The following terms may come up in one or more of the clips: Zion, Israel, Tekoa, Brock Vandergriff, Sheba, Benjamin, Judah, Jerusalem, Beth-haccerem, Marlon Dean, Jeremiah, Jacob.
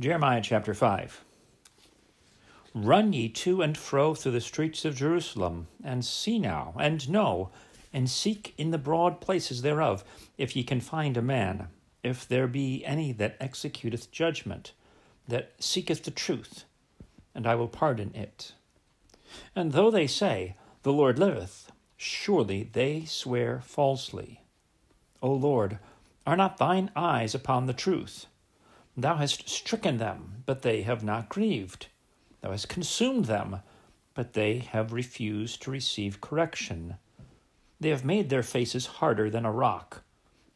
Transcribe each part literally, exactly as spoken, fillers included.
Jeremiah chapter five. Run ye to and fro through the streets of Jerusalem, and see now, and know, and seek in the broad places thereof, if ye can find a man, if there be any that executeth judgment, that seeketh the truth, and I will pardon it. And though they say, The Lord liveth, surely they swear falsely. O Lord, are not thine eyes upon the truth? Thou hast stricken them, but they have not grieved. Thou hast consumed them, but they have refused to receive correction. They have made their faces harder than a rock.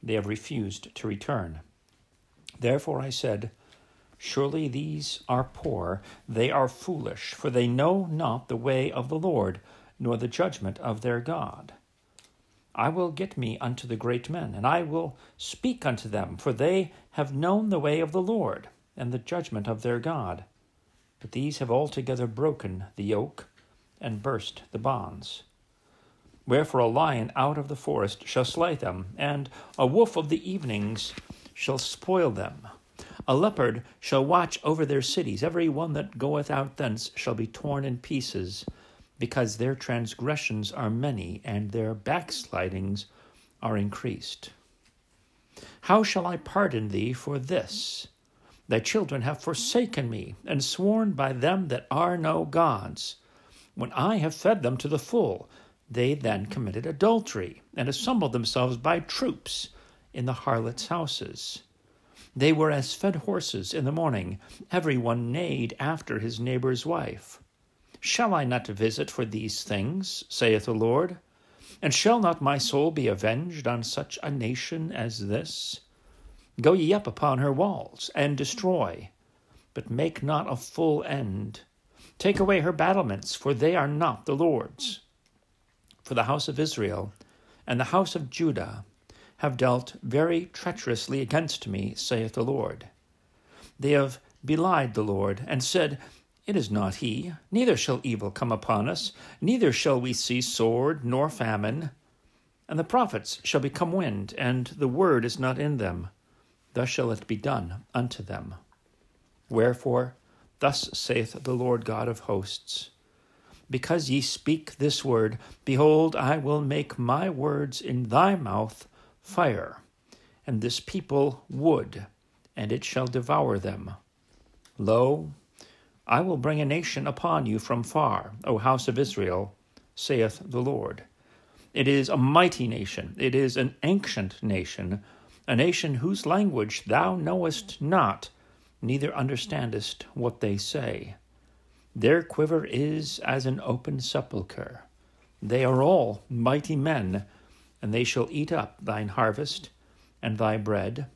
They have refused to return. Therefore I said, Surely these are poor, they are foolish, for they know not the way of the Lord, nor the judgment of their God. I will get me unto the great men, and I will speak unto them, for they have known the way of the Lord, and the judgment of their God. But these have altogether broken the yoke, and burst the bonds. Wherefore a lion out of the forest shall slay them, and a wolf of the evenings shall spoil them. A leopard shall watch over their cities. Every one that goeth out thence shall be torn in pieces, because their transgressions are many, and their backslidings are increased. How shall I pardon thee for this? Thy children have forsaken me, and sworn by them that are no gods. When I have fed them to the full, they then committed adultery, and assembled themselves by troops in the harlots' houses. They were as fed horses in the morning. Every one neighed after his neighbor's wife. Shall I not visit for these things, saith the Lord? And shall not my soul be avenged on such a nation as this? Go ye up upon her walls, and destroy, but make not a full end. Take away her battlements, for they are not the Lord's. For the house of Israel and the house of Judah have dealt very treacherously against me, saith the Lord. They have belied the Lord, and said, It is not he, neither shall evil come upon us, neither shall we see sword nor famine. And the prophets shall become wind, and the word is not in them. Thus shall it be done unto them. Wherefore, thus saith the Lord God of hosts, Because ye speak this word, behold, I will make my words in thy mouth fire, and this people wood, and it shall devour them. Lo, I will bring a nation upon you from far, O house of Israel, saith the Lord. It is a mighty nation, it is an ancient nation, a nation whose language thou knowest not, neither understandest what they say. Their quiver is as an open sepulchre. They are all mighty men, and they shall eat up thine harvest and thy bread,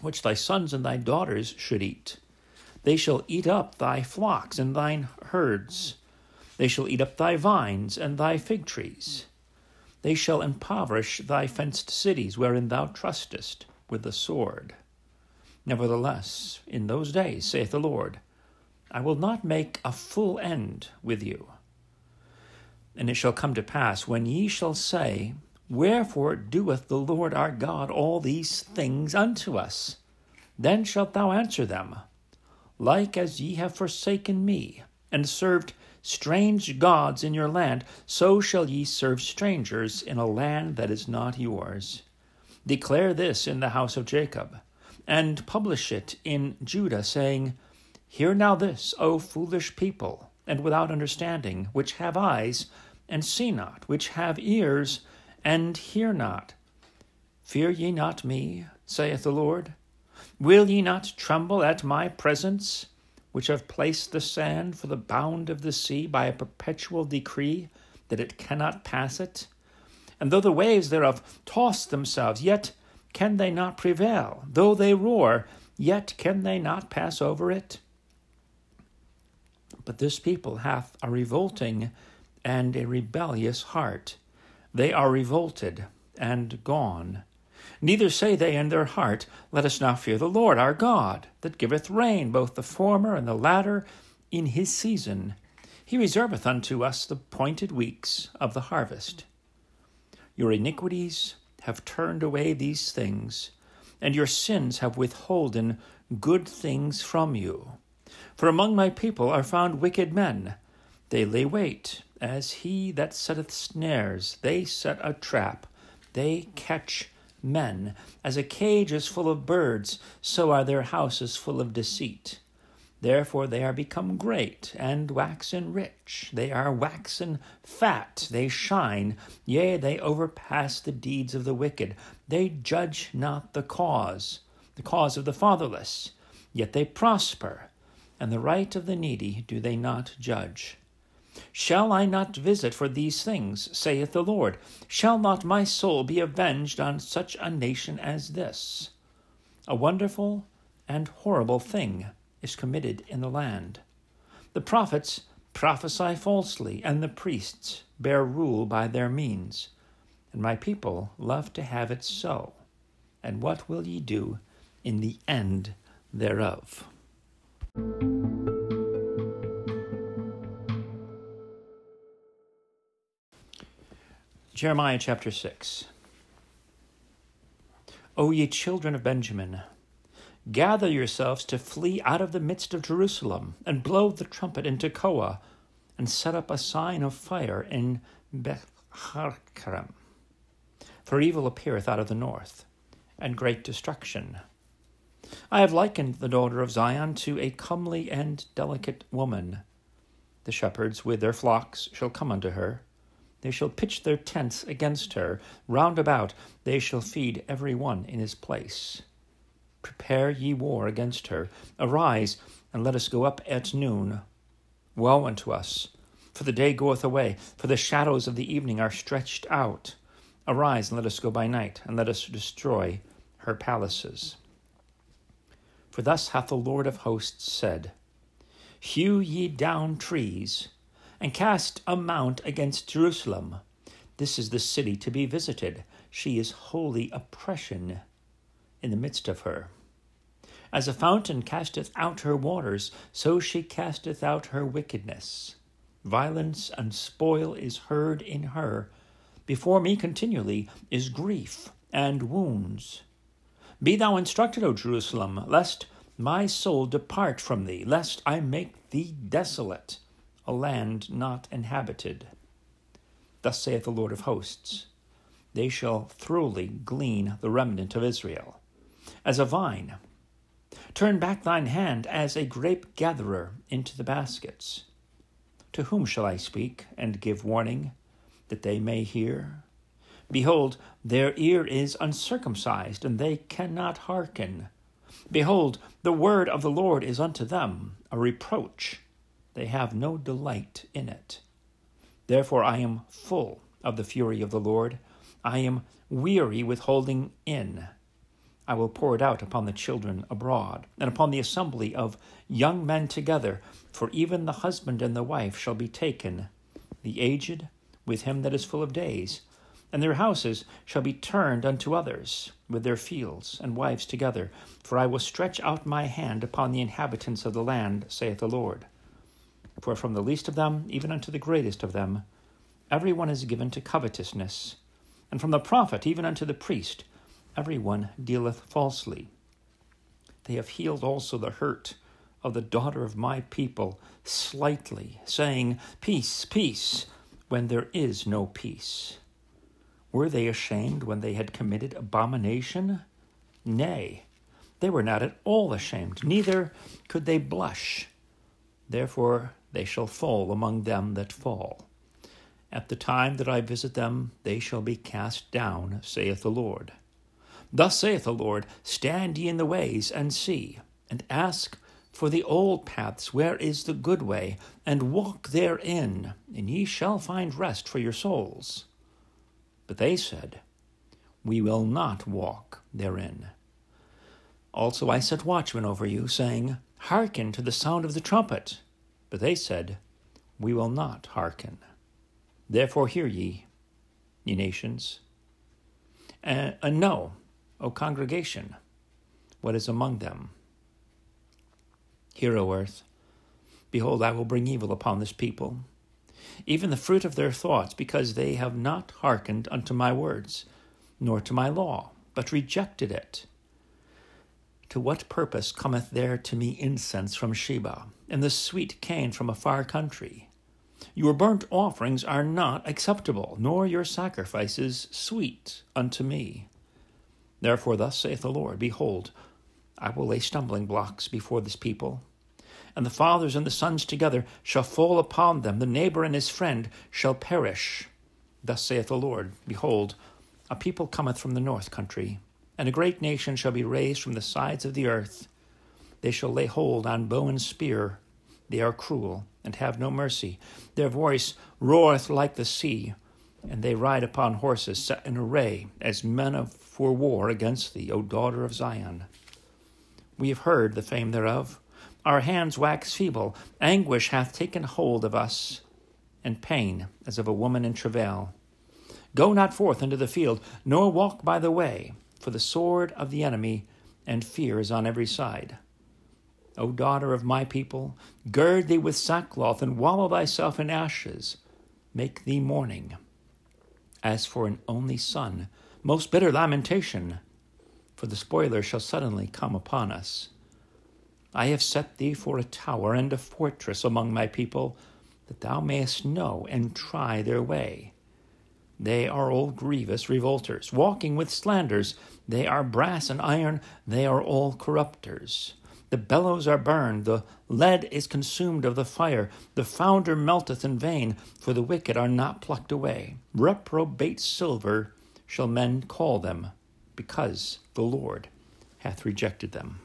which thy sons and thy daughters should eat. They shall eat up thy flocks and thine herds. They shall eat up thy vines and thy fig trees. They shall impoverish thy fenced cities, wherein thou trustest with the sword. Nevertheless, in those days, saith the Lord, I will not make a full end with you. And it shall come to pass, when ye shall say, Wherefore doeth the Lord our God all these things unto us? Then shalt thou answer them, Like as ye have forsaken me, and served strange gods in your land, so shall ye serve strangers in a land that is not yours. Declare this in the house of Jacob, and publish it in Judah, saying, Hear now this, O foolish people, and without understanding, which have eyes, and see not, which have ears, and hear not. Fear ye not me, saith the Lord? Will ye not tremble at my presence, which have placed the sand for the bound of the sea by a perpetual decree, that it cannot pass it? And though the waves thereof toss themselves, yet can they not prevail. Though they roar, yet can they not pass over it? But this people hath a revolting and a rebellious heart. They are revolted and gone. Neither say they in their heart, Let us now fear the Lord our God, that giveth rain, both the former and the latter, in his season. He reserveth unto us the appointed weeks of the harvest. Your iniquities have turned away these things, and your sins have withholden good things from you. For among my people are found wicked men. They lay wait, as he that setteth snares. They set a trap. They catch men. As a cage is full of birds, so are their houses full of deceit. Therefore they are become great, and waxen rich. They are waxen fat, they shine. Yea, they overpass the deeds of the wicked. They judge not the cause, the cause of the fatherless. Yet they prosper, and the right of the needy do they not judge. Shall I not visit for these things, saith the Lord? Shall not my soul be avenged on such a nation as this? A wonderful and horrible thing is committed in the land. The prophets prophesy falsely, and the priests bear rule by their means. And my people love to have it so. And what will ye do in the end thereof? Jeremiah chapter six. O ye children of Benjamin, gather yourselves to flee out of the midst of Jerusalem, and blow the trumpet in Tekoa, and set up a sign of fire in Beth-haccerem. For evil appeareth out of the north, and great destruction. I have likened the daughter of Zion to a comely and delicate woman. The shepherds with their flocks shall come unto her. They shall pitch their tents against her. Round about they shall feed every one in his place. Prepare ye war against her. Arise, and let us go up at noon. Woe unto us, for the day goeth away, for the shadows of the evening are stretched out. Arise, and let us go by night, and let us destroy her palaces. For thus hath the Lord of hosts said, Hew ye down trees, and cast a mount against Jerusalem. This is the city to be visited. She is holy oppression in the midst of her. As a fountain casteth out her waters, so she casteth out her wickedness. Violence and spoil is heard in her. Before me continually is grief and wounds. Be thou instructed, O Jerusalem, lest my soul depart from thee, lest I make thee desolate, a land not inhabited. Thus saith the Lord of hosts, They shall thoroughly glean the remnant of Israel. As a vine, turn back thine hand as a grape-gatherer into the baskets. To whom shall I speak and give warning, that they may hear? Behold, their ear is uncircumcised, and they cannot hearken. Behold, the word of the Lord is unto them a reproach. They have no delight in it. Therefore I am full of the fury of the Lord. I am weary with holding in. I will pour it out upon the children abroad, and upon the assembly of young men together, for even the husband and the wife shall be taken, the aged with him that is full of days, and their houses shall be turned unto others, with their fields and wives together, for I will stretch out my hand upon the inhabitants of the land, saith the Lord. For from the least of them, even unto the greatest of them, every one is given to covetousness, and from the prophet even unto the priest, every one dealeth falsely. They have healed also the hurt of the daughter of my people slightly, saying, Peace, peace, when there is no peace. Were they ashamed when they had committed abomination? Nay, they were not at all ashamed, neither could they blush. Therefore they shall fall among them that fall. At the time that I visit them, they shall be cast down, saith the Lord. Thus saith the Lord, Stand ye in the ways, and see, and ask for the old paths, where is the good way, and walk therein, and ye shall find rest for your souls. But they said, We will not walk therein. Also I set watchmen over you, saying, Hearken to the sound of the trumpet. But they said, We will not hearken. Therefore hear ye, ye nations, and uh, uh, know, O congregation, what is among them? Hear, O earth, behold, I will bring evil upon this people, even the fruit of their thoughts, because they have not hearkened unto my words, nor to my law, but rejected it. To what purpose cometh there to me incense from Sheba, and the sweet cane from a far country? Your burnt offerings are not acceptable, nor your sacrifices sweet unto me. Therefore thus saith the Lord, Behold, I will lay stumbling blocks before this people, and the fathers and the sons together shall fall upon them. The neighbor and his friend shall perish. Thus saith the Lord, Behold, a people cometh from the north country, and a great nation shall be raised from the sides of the earth. They shall lay hold on bow and spear. They are cruel and have no mercy. Their voice roareth like the sea, and they ride upon horses set in array, as men of, for war against thee, O daughter of Zion. We have heard the fame thereof. Our hands wax feeble. Anguish hath taken hold of us, and pain as of a woman in travail. Go not forth into the field, nor walk by the way, for the sword of the enemy and fear is on every side. O daughter of my people, gird thee with sackcloth, and wallow thyself in ashes. Make thee mourning. As for an only son, most bitter lamentation, for the spoiler shall suddenly come upon us. I have set thee for a tower and a fortress among my people, that thou mayest know and try their way. They are all grievous revolters, walking with slanders. They are brass and iron, they are all corrupters. The bellows are burned, the lead is consumed of the fire. The founder melteth in vain, for the wicked are not plucked away. Reprobate silver shall men call them, because the Lord hath rejected them.